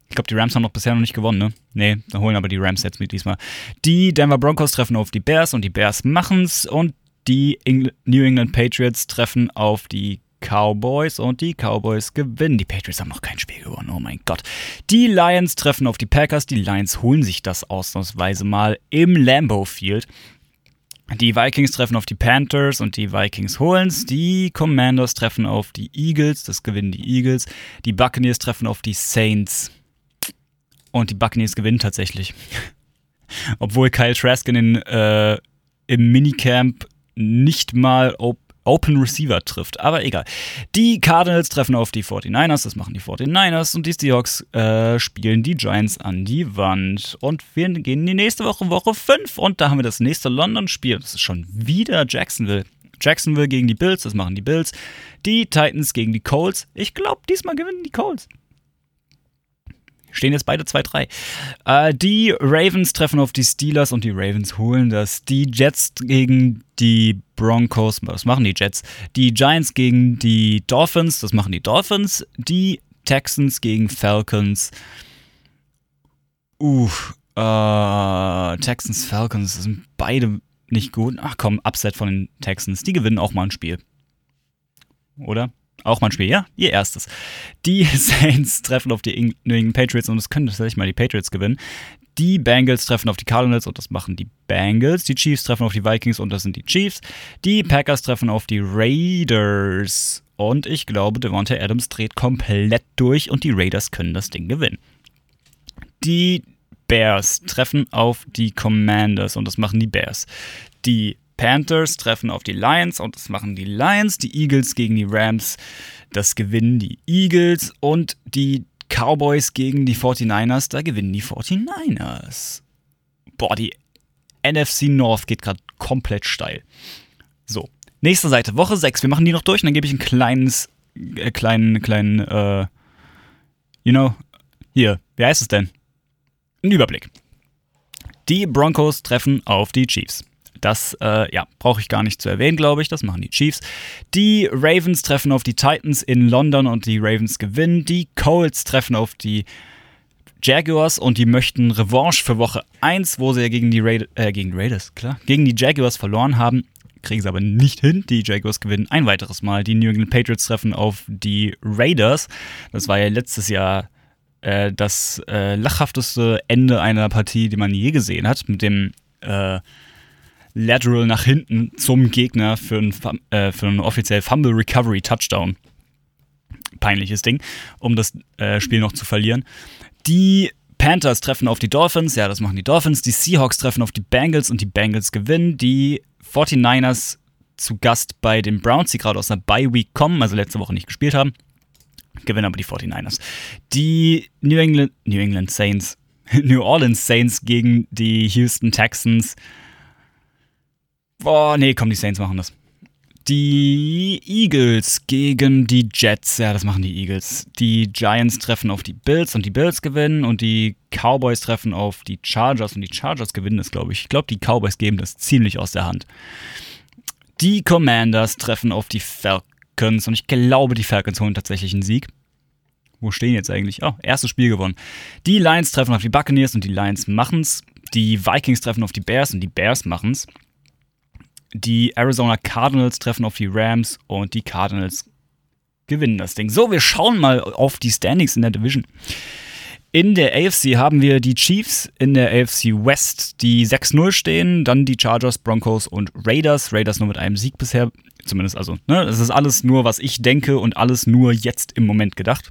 Ich glaube, die Rams haben noch bisher noch nicht gewonnen, ne? Nee, da holen aber die Rams jetzt mit diesmal. Die Denver Broncos treffen auf die Bears und die Bears machen's. Und die Engl- New England Patriots treffen auf die Cowboys und die Cowboys gewinnen. Die Patriots haben noch kein Spiel gewonnen, oh mein Gott. Die Lions treffen auf die Packers. Die Lions holen sich das ausnahmsweise mal im Lambeau Field. Die Vikings treffen auf die Panthers und die Vikings holen's. Die Commanders treffen auf die Eagles, das gewinnen die Eagles. Die Buccaneers treffen auf die Saints. Und die Buccaneers gewinnen tatsächlich. Obwohl Kyle Trask in den, äh, im Minicamp nicht mal op- Open Receiver trifft, aber egal. Die Cardinals treffen auf die forty-niners, das machen die forty-niners. Und die Seahawks äh, spielen die Giants an die Wand. Und wir gehen in die nächste Woche, Woche fünf. Und da haben wir das nächste London-Spiel. Das ist schon wieder Jacksonville. Jacksonville gegen die Bills, das machen die Bills. Die Titans gegen die Colts. Ich glaube, diesmal gewinnen die Colts. Stehen jetzt beide zwei drei. Äh, die Ravens treffen auf die Steelers und die Ravens holen das. Die Jets gegen die Broncos, das machen die Jets. Die Giants gegen die Dolphins, das machen die Dolphins. Die Texans gegen Falcons. Uff, äh, Texans, Falcons, das sind beide nicht gut. Ach komm, Upset von den Texans, die gewinnen auch mal ein Spiel. Oder? Auch mal ein Spiel, ja? Ihr erstes. Die Saints treffen auf die New England Patriots und es können tatsächlich mal die Patriots gewinnen. Die Bengals treffen auf die Cardinals und das machen die Bengals. Die Chiefs treffen auf die Vikings und das sind die Chiefs. Die Packers treffen auf die Raiders. Und ich glaube, Davante Adams dreht komplett durch und die Raiders können das Ding gewinnen. Die Bears treffen auf die Commanders und das machen die Bears. Die Panthers treffen auf die Lions und das machen die Lions. Die Eagles gegen die Rams, das gewinnen die Eagles. Und die Cowboys gegen die forty-niners, da gewinnen die forty-niners. Boah, die N F C North geht gerade komplett steil. So, nächste Seite, Woche sechs. Wir machen die noch durch und dann gebe ich einen kleines, äh, kleinen, kleinen, äh, you know, hier, wie heißt es denn? Ein Überblick. Die Broncos treffen auf die Chiefs. Das äh, ja, brauche ich gar nicht zu erwähnen, glaube ich. Das machen die Chiefs. Die Ravens treffen auf die Titans in London und die Ravens gewinnen. Die Colts treffen auf die Jaguars und die möchten Revanche für Woche eins, wo sie ja gegen die, Raid- äh, gegen die Raiders, klar, gegen die Jaguars verloren haben. Kriegen sie aber nicht hin. Die Jaguars gewinnen ein weiteres Mal. Die New England Patriots treffen auf die Raiders. Das war ja letztes Jahr äh, das äh, lachhafteste Ende einer Partie, die man je gesehen hat. Mit dem äh, Lateral nach hinten zum Gegner für einen, äh, für einen offiziell Fumble Recovery Touchdown. Peinliches Ding, um das äh, Spiel noch zu verlieren. Die Panthers treffen auf die Dolphins. Ja, das machen die Dolphins. Die Seahawks treffen auf die Bengals und die Bengals gewinnen. Die forty-niners zu Gast bei den Browns, die gerade aus einer Bye-Week kommen, also letzte Woche nicht gespielt haben. Gewinnen aber die forty-niners. Die New England, New England Saints, New Orleans Saints gegen die Houston Texans. Boah, nee, komm, die Saints machen das. Die Eagles gegen die Jets. Ja, das machen die Eagles. Die Giants treffen auf die Bills und die Bills gewinnen. Und die Cowboys treffen auf die Chargers und die Chargers gewinnen das, glaube ich. Ich glaube, die Cowboys geben das ziemlich aus der Hand. Die Commanders treffen auf die Falcons. Und ich glaube, die Falcons holen tatsächlich einen Sieg. Wo stehen jetzt eigentlich? Oh, erstes Spiel gewonnen. Die Lions treffen auf die Buccaneers und die Lions machen's. Die Vikings treffen auf die Bears und die Bears machen's. Die Arizona Cardinals treffen auf die Rams und die Cardinals gewinnen das Ding. So, wir schauen mal auf die Standings in der Division. In der A F C haben wir die Chiefs, in der A F C West, die sechs null stehen, dann die Chargers, Broncos und Raiders. Raiders nur mit einem Sieg bisher, zumindest also. Ne? Das ist alles nur, was ich denke und alles nur jetzt im Moment gedacht.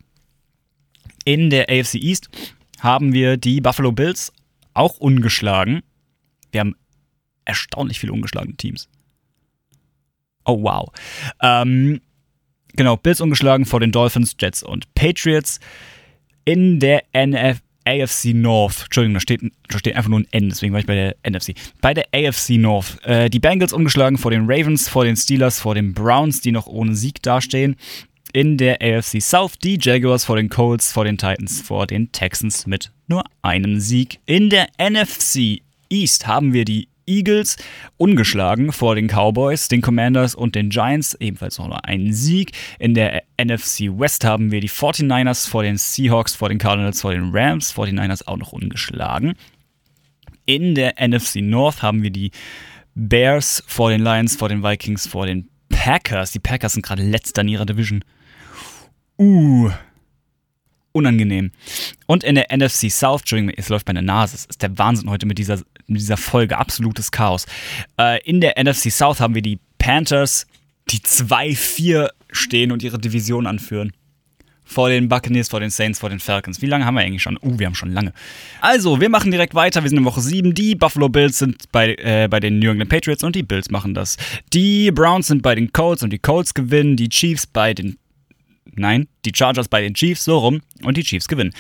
In der A F C East haben wir die Buffalo Bills, auch ungeschlagen. Wir haben erstaunlich viele ungeschlagene Teams. Oh, wow. Ähm, genau, Bills ungeschlagen vor den Dolphins, Jets und Patriots. In der N F- A F C North, Entschuldigung, da steht, da steht einfach nur ein N, deswegen war ich bei der N F C. Bei der A F C North, äh, die Bengals ungeschlagen vor den Ravens, vor den Steelers, vor den Browns, die noch ohne Sieg dastehen. In der A F C South, die Jaguars vor den Colts, vor den Titans, vor den Texans mit nur einem Sieg. In der N F C East haben wir die Eagles ungeschlagen vor den Cowboys, den Commanders und den Giants, ebenfalls noch einen Sieg. In der N F C West haben wir die forty-niners vor den Seahawks, vor den Cardinals, vor den Rams, forty-niners auch noch ungeschlagen. In der N F C North haben wir die Bears vor den Lions, vor den Vikings, vor den Packers. Die Packers sind gerade letzter in ihrer Division. Uh, unangenehm. Und in der N F C South, Entschuldigung, es läuft meine Nase, es ist der Wahnsinn heute mit dieser, mit dieser Folge, absolutes Chaos. Äh, in der N F C South haben wir die Panthers, die zwei vier stehen und ihre Division anführen. Vor den Buccaneers, vor den Saints, vor den Falcons. Wie lange haben wir eigentlich schon? Uh, wir haben schon lange. Also, wir machen direkt weiter. Wir sind in Woche sieben. Die Buffalo Bills sind bei, äh, bei den New England Patriots und die Bills machen das. Die Browns sind bei den Colts und die Colts gewinnen. Die Chiefs bei den Nein, die Chargers bei den Chiefs, so rum, und die Chiefs gewinnen.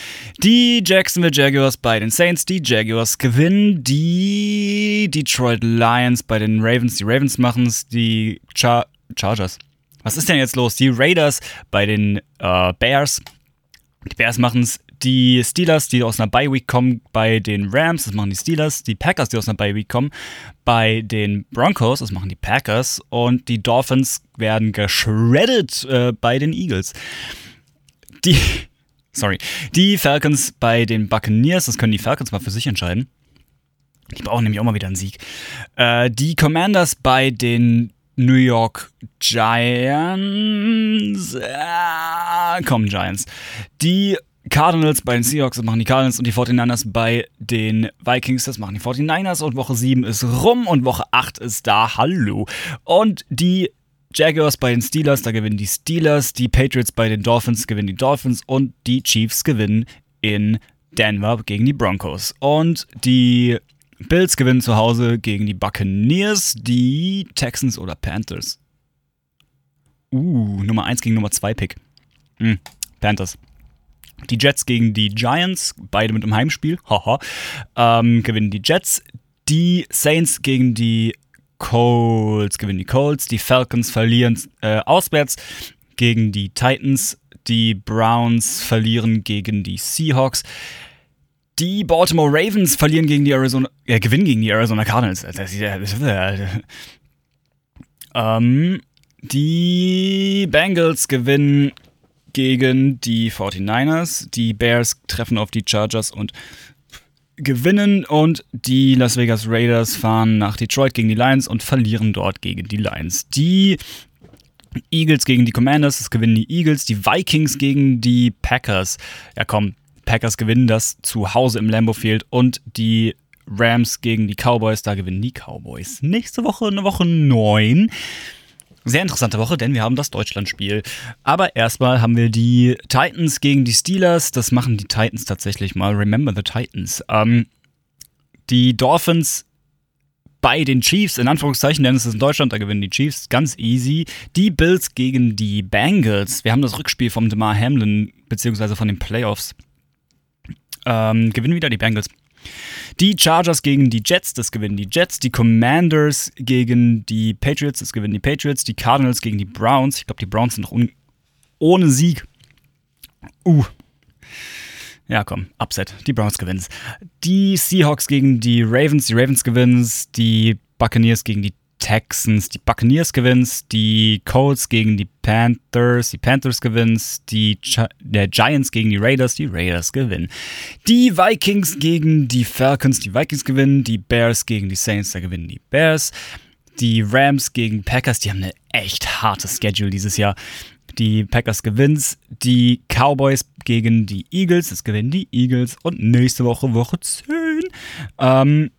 Die Jacksonville Jaguars bei den Saints, die Jaguars gewinnen. Die Detroit Lions bei den Ravens, die Ravens machen es. Die Char- Chargers, was ist denn jetzt los? Die Raiders bei den äh, Bears, die Bears machen es. Die Steelers, die aus einer Bye-Week kommen, bei den Rams, das machen die Steelers. Die Packers, die aus einer Bye-Week kommen, bei den Broncos, das machen die Packers. Und die Dolphins werden geschreddert äh, bei den Eagles. Die, sorry, die Falcons bei den Buccaneers, das können die Falcons mal für sich entscheiden. Die brauchen nämlich auch mal wieder einen Sieg. Äh, die Commanders bei den New York Giants. Äh, komm, Giants. Die Cardinals bei den Seahawks, das machen die Cardinals, und die forty-niners bei den Vikings, das machen die forty-niners, und Woche sieben ist rum und Woche acht ist da, hallo. Und die Jaguars bei den Steelers, da gewinnen die Steelers, die Patriots bei den Dolphins gewinnen die Dolphins und die Chiefs gewinnen in Denver gegen die Broncos. Und die Bills gewinnen zu Hause gegen die Buccaneers, die Texans oder Panthers. Uh, Nummer eins gegen Nummer zwei Pick. Hm, Panthers. Die Jets gegen die Giants, beide mit einem Heimspiel, haha, ähm, gewinnen die Jets. Die Saints gegen die Colts, gewinnen die Colts. Die Falcons verlieren äh, auswärts gegen die Titans. Die Browns verlieren gegen die Seahawks. Die Baltimore Ravens verlieren gegen die Arizona, äh, Gewinn gegen die Arizona Cardinals. Das ist ja, das ist ja, ähm, die Bengals gewinnen gegen die forty-niners. Die Bears treffen auf die Chargers und gewinnen. Und die Las Vegas Raiders fahren nach Detroit gegen die Lions und verlieren dort gegen die Lions. Die Eagles gegen die Commanders, das gewinnen die Eagles. Die Vikings gegen die Packers. Ja komm, Packers gewinnen das zu Hause im Lambeau Field. Und die Rams gegen die Cowboys, da gewinnen die Cowboys. Nächste Woche eine Woche neun. Sehr interessante Woche, denn wir haben das Deutschlandspiel. Aber erstmal haben wir die Titans gegen die Steelers. Das machen die Titans tatsächlich mal. Remember the Titans. Ähm, die Dolphins bei den Chiefs, in Anführungszeichen, denn es ist in Deutschland, da gewinnen die Chiefs. Ganz easy. Die Bills gegen die Bengals. Wir haben das Rückspiel vom DeMar Hamlin, beziehungsweise von den Playoffs. Ähm, gewinnen wieder die Bengals. Die Chargers gegen die Jets, das gewinnen die Jets. Die Commanders gegen die Patriots, das gewinnen die Patriots. Die Cardinals gegen die Browns. Ich glaube, die Browns sind noch un- ohne Sieg. Uh. Ja, komm, Upset. Die Browns gewinnt. Die Seahawks gegen die Ravens. Die Ravens gewinnen. Die Buccaneers gegen die Texans. Die Buccaneers gewinnen. Die Colts gegen die Panthers. Die Panthers gewinnen. Die Gi- der Giants gegen die Raiders. Die Raiders gewinnen. Die Vikings gegen die Falcons. Die Vikings gewinnen. Die Bears gegen die Saints. Da gewinnen die Bears. Die Rams gegen Packers. Die haben eine echt harte Schedule dieses Jahr. Die Packers gewinnen. Die Cowboys gegen die Eagles. Das gewinnen die Eagles. Und nächste Woche, Woche zehn, ähm,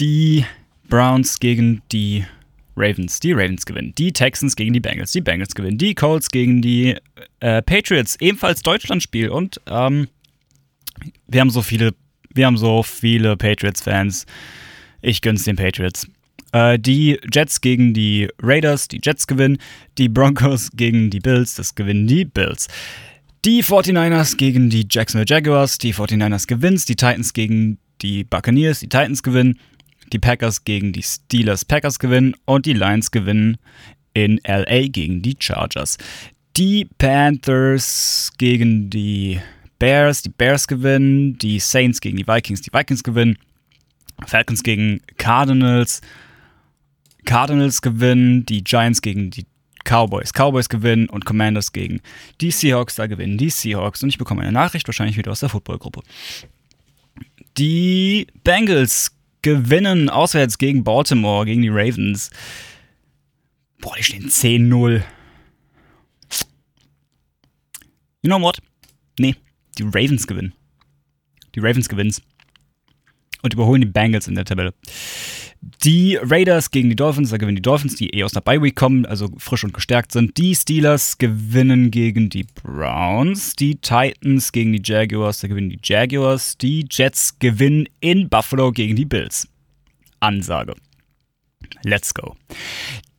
die Browns gegen die Ravens. Die Ravens gewinnen. Die Texans gegen die Bengals. Die Bengals gewinnen. Die Colts gegen die äh, Patriots. Ebenfalls Deutschlandspiel. Und ähm, wir haben so viele, wir haben so viele Patriots-Fans. Ich gönn's den Patriots. Äh, die Jets gegen die Raiders. Die Jets gewinnen. Die Broncos gegen die Bills. Das gewinnen die Bills. Die forty-niners gegen die Jacksonville Jaguars. Die forty-niners gewinnen. Die Titans gegen die Buccaneers. Die Titans gewinnen. Die Packers gegen die Steelers, Packers gewinnen und die Lions gewinnen in L A gegen die Chargers. Die Panthers gegen die Bears, die Bears gewinnen, die Saints gegen die Vikings, die Vikings gewinnen, Falcons gegen Cardinals, Cardinals gewinnen, die Giants gegen die Cowboys, Cowboys gewinnen und Commanders gegen die Seahawks, da gewinnen die Seahawks. Und ich bekomme eine Nachricht, wahrscheinlich wieder aus der Footballgruppe. Die Bengals gewinnen auswärts gegen Baltimore, gegen die Ravens. Boah, die stehen zehn null. You know what? Nee, die Ravens gewinnen. Die Ravens gewinnen. Und überholen die Bengals in der Tabelle. Die Raiders gegen die Dolphins, da gewinnen die Dolphins, die eh aus einer Bye-Week kommen, also frisch und gestärkt sind. Die Steelers gewinnen gegen die Browns. Die Titans gegen die Jaguars, da gewinnen die Jaguars. Die Jets gewinnen in Buffalo gegen die Bills. Ansage. Let's go.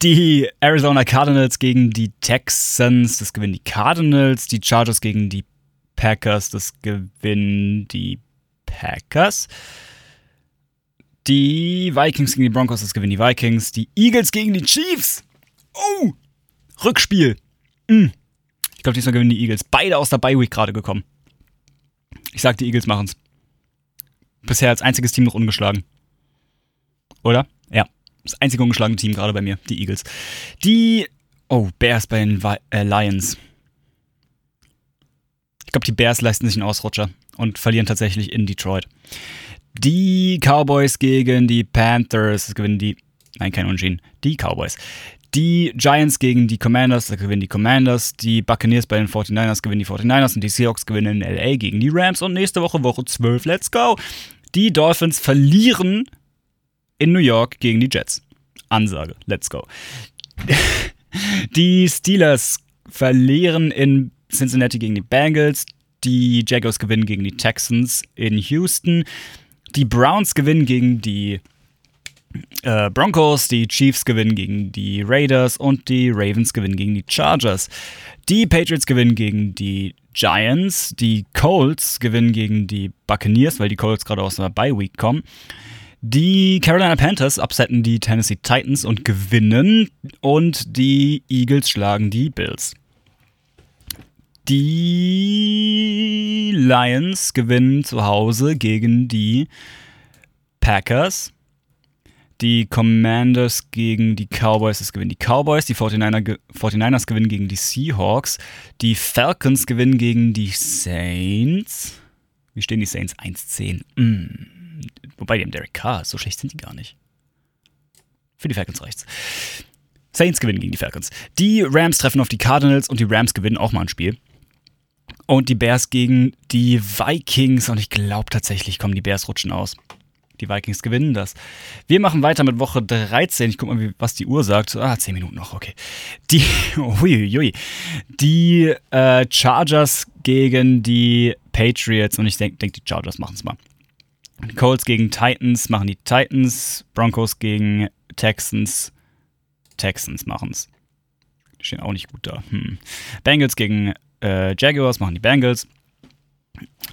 Die Arizona Cardinals gegen die Texans, das gewinnen die Cardinals. Die Chargers gegen die Packers, das gewinnen die Packers. Die Vikings gegen die Broncos, das gewinnen die Vikings. Die Eagles gegen die Chiefs. Oh, Rückspiel. Mm. Ich glaube, diesmal gewinnen die Eagles. Beide aus der Bye-Week gerade gekommen. Ich sag, die Eagles machen's. Bisher als einziges Team noch ungeschlagen. Oder? Ja, das einzige ungeschlagene Team gerade bei mir, die Eagles. Die, oh, Bears bei den Vi- äh, Lions. Ich glaube, die Bears leisten sich einen Ausrutscher und verlieren tatsächlich in Detroit. Die Cowboys gegen die Panthers, das gewinnen die, nein, kein Unentschieden, die Cowboys. Die Giants gegen die Commanders, das gewinnen die Commanders. Die Buccaneers bei den forty-niners gewinnen die forty-niners und die Seahawks gewinnen in L A gegen die Rams. Und nächste Woche, Woche zwölf, let's go. Die Dolphins verlieren in New York gegen die Jets. Ansage, let's go. Die Steelers verlieren in Cincinnati gegen die Bengals. Die Jaguars gewinnen gegen die Texans in Houston. Die Browns gewinnen gegen die äh, Broncos, die Chiefs gewinnen gegen die Raiders und die Ravens gewinnen gegen die Chargers. Die Patriots gewinnen gegen die Giants, die Colts gewinnen gegen die Buccaneers, weil die Colts gerade aus einer Bye-Week kommen. Die Carolina Panthers upsetten die Tennessee Titans und gewinnen und die Eagles schlagen die Bills. Die Lions gewinnen zu Hause gegen die Packers. Die Commanders gegen die Cowboys, das gewinnen die Cowboys. Die forty-niners gewinnen gegen die Seahawks. Die Falcons gewinnen gegen die Saints. Wie stehen die Saints? eins zehn. Mm. Wobei, die haben Derek Carr. So schlecht sind die gar nicht. Für die Falcons reicht's. Saints gewinnen gegen die Falcons. Die Rams treffen auf die Cardinals und die Rams gewinnen auch mal ein Spiel. Und die Bears gegen die Vikings. Und ich glaube tatsächlich, kommen die Bears rutschen aus. Die Vikings gewinnen das. Wir machen weiter mit Woche dreizehn. Ich guck mal, was die Uhr sagt. Ah, zehn Minuten noch, okay. Die, uiuiui. Die äh, Chargers gegen die Patriots. Und ich denke, denk, die Chargers machen es mal. Die Colts gegen Titans machen die Titans. Broncos gegen Texans. Texans machen es. Die stehen auch nicht gut da. Hm. Bengals gegen äh, Jaguars machen die Bengals.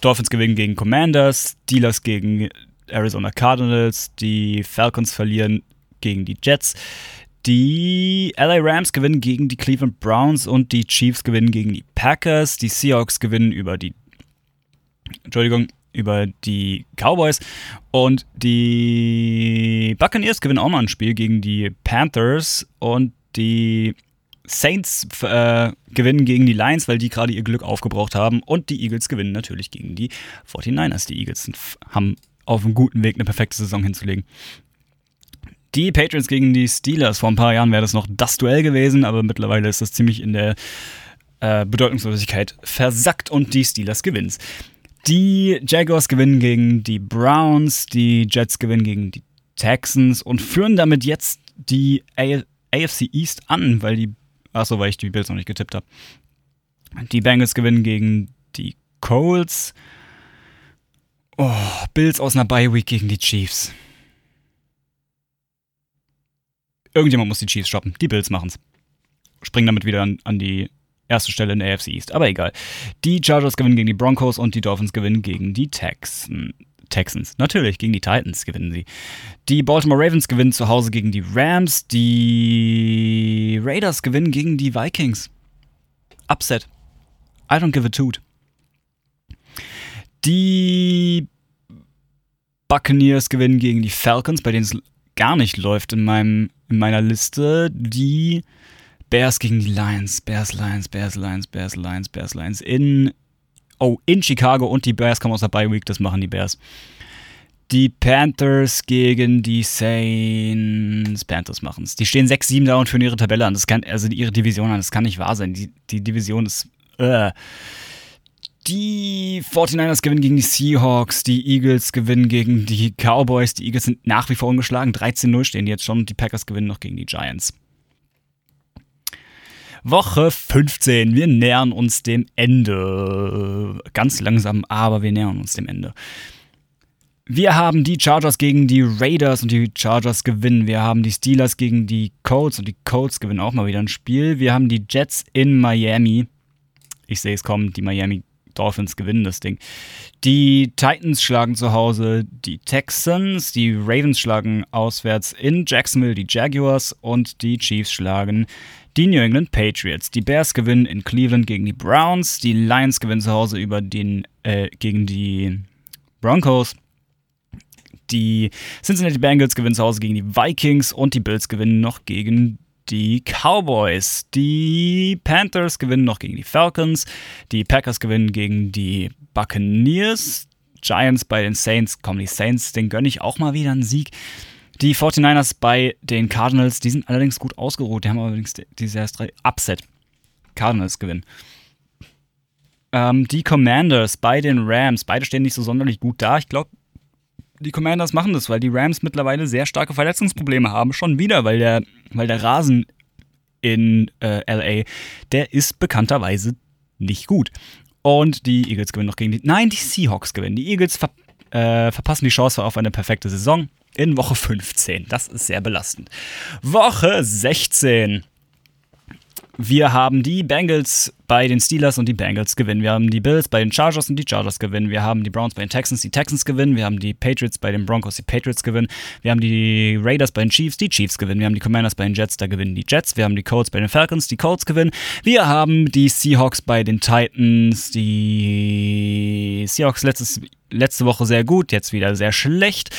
Dolphins gewinnen gegen Commanders. Steelers gegen Arizona Cardinals, die Falcons verlieren gegen die Jets, die L A Rams gewinnen gegen die Cleveland Browns und die Chiefs gewinnen gegen die Packers, die Seahawks gewinnen über die Entschuldigung, über die Cowboys und die Buccaneers gewinnen auch mal ein Spiel gegen die Panthers und die Saints äh, gewinnen gegen die Lions, weil die gerade ihr Glück aufgebraucht haben und die Eagles gewinnen natürlich gegen die forty-niners. Die Eagles sind, haben auf einem guten Weg, eine perfekte Saison hinzulegen. Die Patriots gegen die Steelers. Vor ein paar Jahren wäre das noch das Duell gewesen, aber mittlerweile ist das ziemlich in der äh, Bedeutungslosigkeit versackt und die Steelers gewinnen es. Die Jaguars gewinnen gegen die Browns, die Jets gewinnen gegen die Texans und führen damit jetzt die A F C East an, weil die, achso, weil ich die Bills noch nicht getippt habe. Die Bengals gewinnen gegen die Colts. Oh, Bills aus einer Bye-Week gegen die Chiefs. Irgendjemand muss die Chiefs stoppen. Die Bills machen's. Springen damit wieder an, an die erste Stelle in der A F C East. Aber egal. Die Chargers gewinnen gegen die Broncos und die Dolphins gewinnen gegen die Texans. Texans. Natürlich, gegen die Titans gewinnen sie. Die Baltimore Ravens gewinnen zu Hause gegen die Rams. Die Raiders gewinnen gegen die Vikings. Upset. I don't give a toot. Die Buccaneers gewinnen gegen die Falcons, bei denen es gar nicht läuft in, meinem, in meiner Liste. Die Bears gegen die Lions, Bears, Lions, Bears, Lions, Bears, Lions, Bears, Lions in, oh, in Chicago und die Bears kommen aus der Bye Week, das machen die Bears. Die Panthers gegen die Saints, Panthers machen es. Die stehen sechs sieben da und führen ihre Tabelle an, das kann, also ihre Division an, das kann nicht wahr sein. Die, die Division ist... Uh. Die forty-niners gewinnen gegen die Seahawks, die Eagles gewinnen gegen die Cowboys, die Eagles sind nach wie vor ungeschlagen, dreizehn null stehen die jetzt schon und die Packers gewinnen noch gegen die Giants. Woche fünfzehn, wir nähern uns dem Ende. Ganz langsam, aber wir nähern uns dem Ende. Wir haben die Chargers gegen die Raiders und die Chargers gewinnen. Wir haben die Steelers gegen die Colts und die Colts gewinnen auch mal wieder ein Spiel. Wir haben die Jets in Miami. Ich sehe es kommen, die Miami Dolphins gewinnen das Ding. Die Titans schlagen zu Hause die Texans, die Ravens schlagen auswärts in Jacksonville die Jaguars und die Chiefs schlagen die New England Patriots. Die Bears gewinnen in Cleveland gegen die Browns, die Lions gewinnen zu Hause über den, äh, gegen die Broncos. Die Cincinnati Bengals gewinnen zu Hause gegen die Vikings und die Bills gewinnen noch gegen die Cowboys, die Panthers gewinnen noch gegen die Falcons, die Packers gewinnen gegen die Buccaneers, Giants bei den Saints, kommen die Saints, den gönne ich auch mal wieder einen Sieg. Die forty-niners bei den Cardinals, die sind allerdings gut ausgeruht, die haben allerdings diese erst drei Upset. Cardinals gewinnen. Ähm, die Commanders bei den Rams, beide stehen nicht so sonderlich gut da, ich glaube, die Commanders machen das, weil die Rams mittlerweile sehr starke Verletzungsprobleme haben. Schon wieder, weil der, weil der Rasen in äh, L A, der ist bekannterweise nicht gut. Und die Eagles gewinnen noch gegen die... Nein, die Seahawks gewinnen. Die Eagles ver- äh, verpassen die Chance auf eine perfekte Saison in Woche fünfzehn. Das ist sehr belastend. Woche sechzehn. Wir haben die Bengals bei den Steelers und die Bengals gewinnen. Wir haben die Bills bei den Chargers und die Chargers gewinnen. Wir haben die Browns bei den Texans, die Texans gewinnen. Wir haben die Patriots bei den Broncos, die Patriots gewinnen. Wir haben die Raiders bei den Chiefs, die Chiefs gewinnen. Wir haben die Commanders bei den Jets, da gewinnen die Jets. Wir haben die Colts bei den Falcons, die Colts gewinnen. Wir haben die Seahawks bei den Titans, die Seahawks letztes, letzte Woche sehr gut, jetzt wieder sehr schlecht.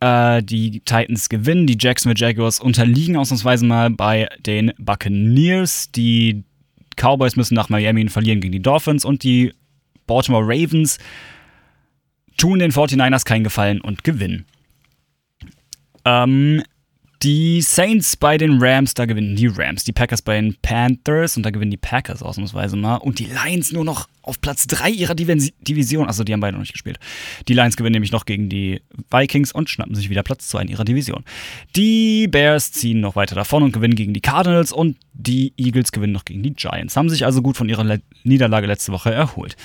Äh, die Titans gewinnen, die Jacksonville Jaguars unterliegen ausnahmsweise mal bei den Buccaneers. Die Cowboys müssen nach Miami verlieren gegen die Dolphins und die Baltimore Ravens tun den forty-niners keinen Gefallen und gewinnen. Ähm, die Saints bei den Rams, da gewinnen die Rams. Die Packers bei den Panthers und da gewinnen die Packers ausnahmsweise mal. Und die Lions nur noch auf Platz drei ihrer Division. Achso, die haben beide noch nicht gespielt. Die Lions gewinnen nämlich noch gegen die Vikings und schnappen sich wieder Platz zwei in ihrer Division. Die Bears ziehen noch weiter davon und gewinnen gegen die Cardinals und die Eagles gewinnen noch gegen die Giants. Haben sich also gut von ihrer Le- Niederlage letzte Woche erholt.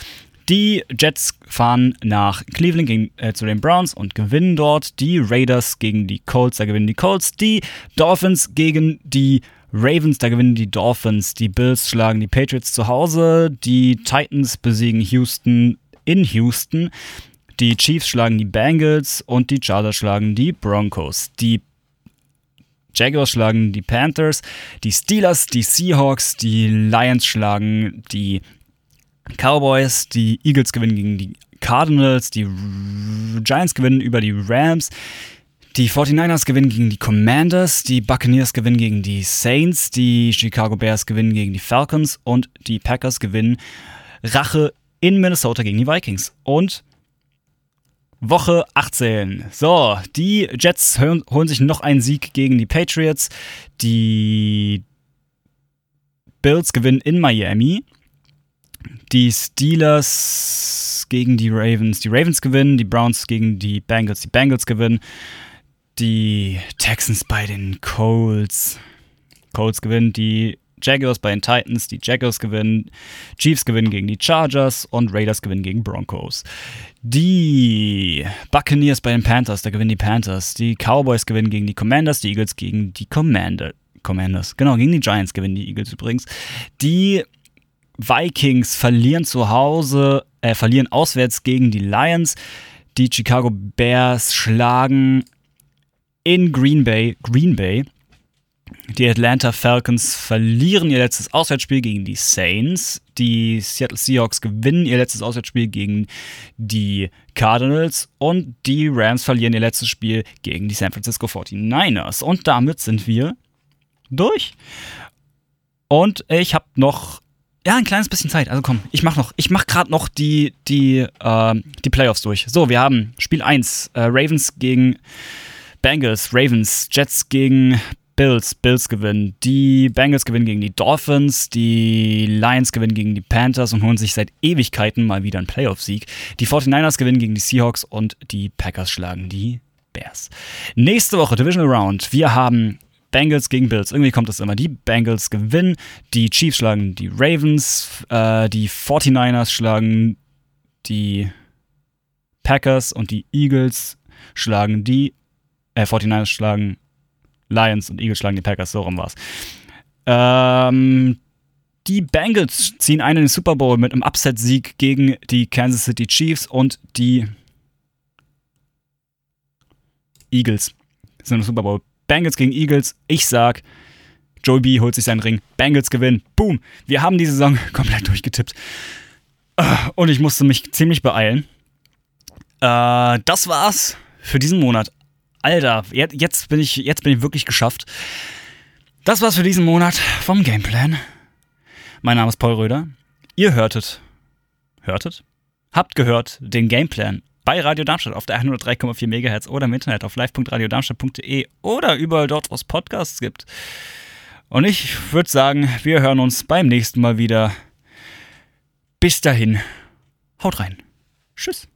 Die Jets fahren nach Cleveland gegen, äh, zu den Browns und gewinnen dort. Die Raiders gegen die Colts, da gewinnen die Colts. Die Dolphins gegen die Ravens, da gewinnen die Dolphins. Die Bills schlagen die Patriots zu Hause. Die Titans besiegen Houston in Houston. Die Chiefs schlagen die Bengals und die Chargers schlagen die Broncos. Die Jaguars schlagen die Panthers. Die Steelers, die Seahawks, die Lions schlagen die Cowboys, die Eagles gewinnen gegen die Cardinals, die R- Giants gewinnen über die Rams, die forty-niners gewinnen gegen die Commanders, die Buccaneers gewinnen gegen die Saints, die Chicago Bears gewinnen gegen die Falcons und die Packers gewinnen Rache in Minnesota gegen die Vikings. Und Woche achtzehn. So, die Jets hören, holen sich noch einen Sieg gegen die Patriots, die Bills gewinnen in Miami, die Steelers gegen die Ravens. Die Ravens gewinnen, die Browns gegen die Bengals. Die Bengals gewinnen, die Texans bei den Colts. Colts gewinnen, die Jaguars bei den Titans. Die Jaguars gewinnen, Chiefs gewinnen gegen die Chargers und Raiders gewinnen gegen Broncos. Die Buccaneers bei den Panthers, da gewinnen die Panthers. Die Cowboys gewinnen gegen die Commanders, die Eagles gegen die Commander- Commanders. Genau, gegen die Giants gewinnen die Eagles übrigens. Die Vikings verlieren zu Hause, äh, verlieren auswärts gegen die Lions. Die Chicago Bears schlagen in Green Bay, Green Bay. Die Atlanta Falcons verlieren ihr letztes Auswärtsspiel gegen die Saints. Die Seattle Seahawks gewinnen ihr letztes Auswärtsspiel gegen die Cardinals. Und die Rams verlieren ihr letztes Spiel gegen die San Francisco forty-niners. Und damit sind wir durch. Und ich habe noch Ja, ein kleines bisschen Zeit. Also komm, ich mach noch, ich mach gerade noch die, die, äh, die Playoffs durch. So, wir haben Spiel eins, äh, Ravens gegen Bengals, Ravens, Jets gegen Bills, Bills gewinnen, die Bengals gewinnen gegen die Dolphins, die Lions gewinnen gegen die Panthers und holen sich seit Ewigkeiten mal wieder einen Playoff-Sieg. Die forty-niners gewinnen gegen die Seahawks und die Packers schlagen die Bears. Nächste Woche, Divisional Round, wir haben Bengals gegen Bills. Irgendwie kommt das immer. Die Bengals gewinnen, die Chiefs schlagen die Ravens, äh, die forty-niners schlagen die Packers und die Eagles schlagen die äh, forty-niners schlagen Lions und Eagles schlagen die Packers. So rum war's. Ähm, die Bengals ziehen einen in den Super Bowl mit einem Upset-Sieg gegen die Kansas City Chiefs und die Eagles sind im Super Bowl. Bengals gegen Eagles, ich sag, Joey B holt sich seinen Ring, Bengals gewinnen, boom, wir haben die Saison komplett durchgetippt und ich musste mich ziemlich beeilen. Äh, das war's für diesen Monat. Alter, jetzt bin ich, jetzt bin ich wirklich geschafft. Das war's für diesen Monat vom Gameplan. Mein Name ist Paul Röder, ihr hörtet, hörtet, habt gehört den Gameplan bei Radio Darmstadt auf der hundertdrei Komma vier MHz oder im Internet auf live Punkt radio Darmstadt Punkt de oder überall dort, wo es Podcasts gibt. Und ich würde sagen, wir hören uns beim nächsten Mal wieder. Bis dahin, haut rein. Tschüss.